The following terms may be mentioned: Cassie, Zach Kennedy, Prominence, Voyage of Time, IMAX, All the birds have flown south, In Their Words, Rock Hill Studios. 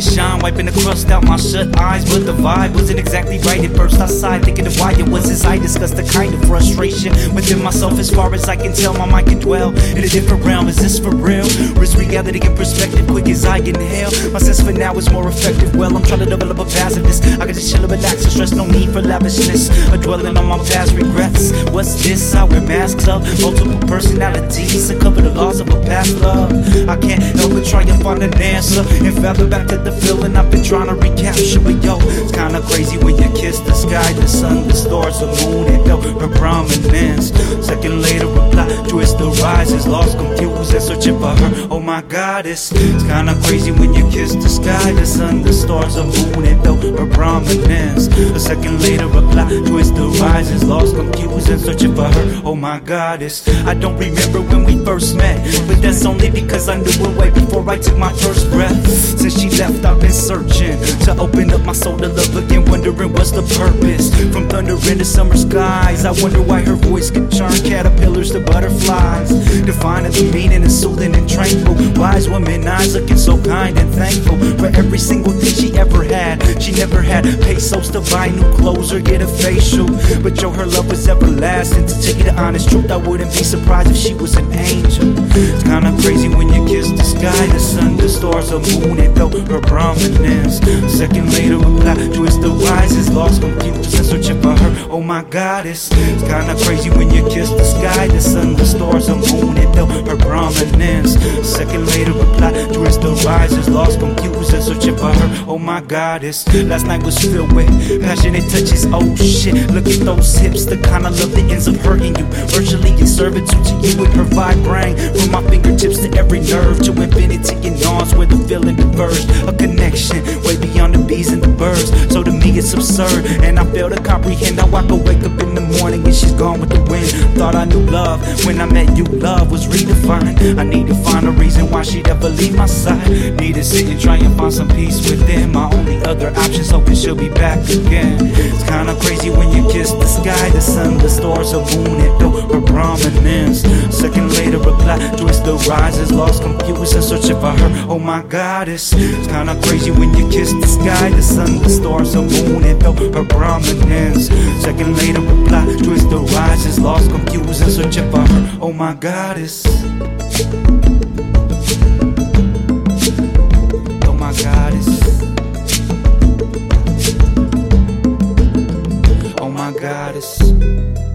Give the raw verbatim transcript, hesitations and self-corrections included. Shine, wiping the crust out my shut eyes, but the vibe wasn't exactly right. At first I sighed, thinking of why it was as I discussed the kind of frustration within myself. As far as I can tell, my mind can dwell in a different realm. Is this for real? Or is reality in perspective? Quick as I inhale, my sense for now is more effective. Well, I'm trying to develop a passiveness. I can just chill and relax and stress, no need for lavishness or dwelling on my past regrets. What's this? I wear masks up, multiple personalities to cover the loss of a past love. I can't help but try and find an answer and feather back to the feeling I've been trying to recapture. But yo, it's kinda crazy when you kiss the sky, the sun, the stars, the moon, and felt her prominence. Second later, reply twist the rises, lost, confused, and searching for her. Oh my goddess, it's kinda crazy when you kiss the sky, the sun, the stars, the moon, and felt her prominence. A second later, reply twist the rises, lost, confused, and searching for her. Oh my goddess, I don't remember when we first met, but that's only because I knew her way before I took my first breath. Since she left, I've been searching to open up my soul to love again, wondering what's the purpose. From thunder into summer skies, I wonder why her voice could turn caterpillars to butterflies, defining the meaning and soothing and tranquil. Wise woman eyes looking so kind and thankful for every single thing she ever had. She never had pesos to buy new clothes or get a facial, but yo, her love was everlasting. To tell you the honest truth, I wouldn't be surprised if she was an angel. It's kinda crazy when you kiss the sky, the sun, the stars, the moon, and though her prominence. Second later, reply to it's the rises, lost, confused, and searching for her. Oh my goddess, it's kinda crazy when you kiss the sky, the sun, the stars, the moon, and though her prominence. Second later, reply to it's the rises, lost, confused, and searching for her. Oh my goddess, last night was filled with passionate touches. Oh shit, look at those hips, the kind of love that ends up hurting you. Virtually in servitude to you with her vibrant, from my fingertips to every nerve to infinity and arms where the feeling diverged. A connection way beyond the bees and the birds, so to me it's absurd, and I fail to comprehend how I could wake up in the morning and she's gone with the wind. Thought I knew love when I met you, love was redefined. I need to find a reason why she'd ever leave my side. Need to sit and try and find some peace within. My only other option's hoping she'll be back again. It's kinda crazy when you kiss the sky, the sun, the stars, the moon, and though her prominence. Second later, reply to it's the rises, lost, confused, and searching for her. Oh my goddess, it's kinda crazy when you kiss the sky, the sun, the stars, the moon, and felt her prominence. Second later, reply twist the rises, lost, confused, and searching for her. Oh my goddess. Oh my goddess. Oh my goddess.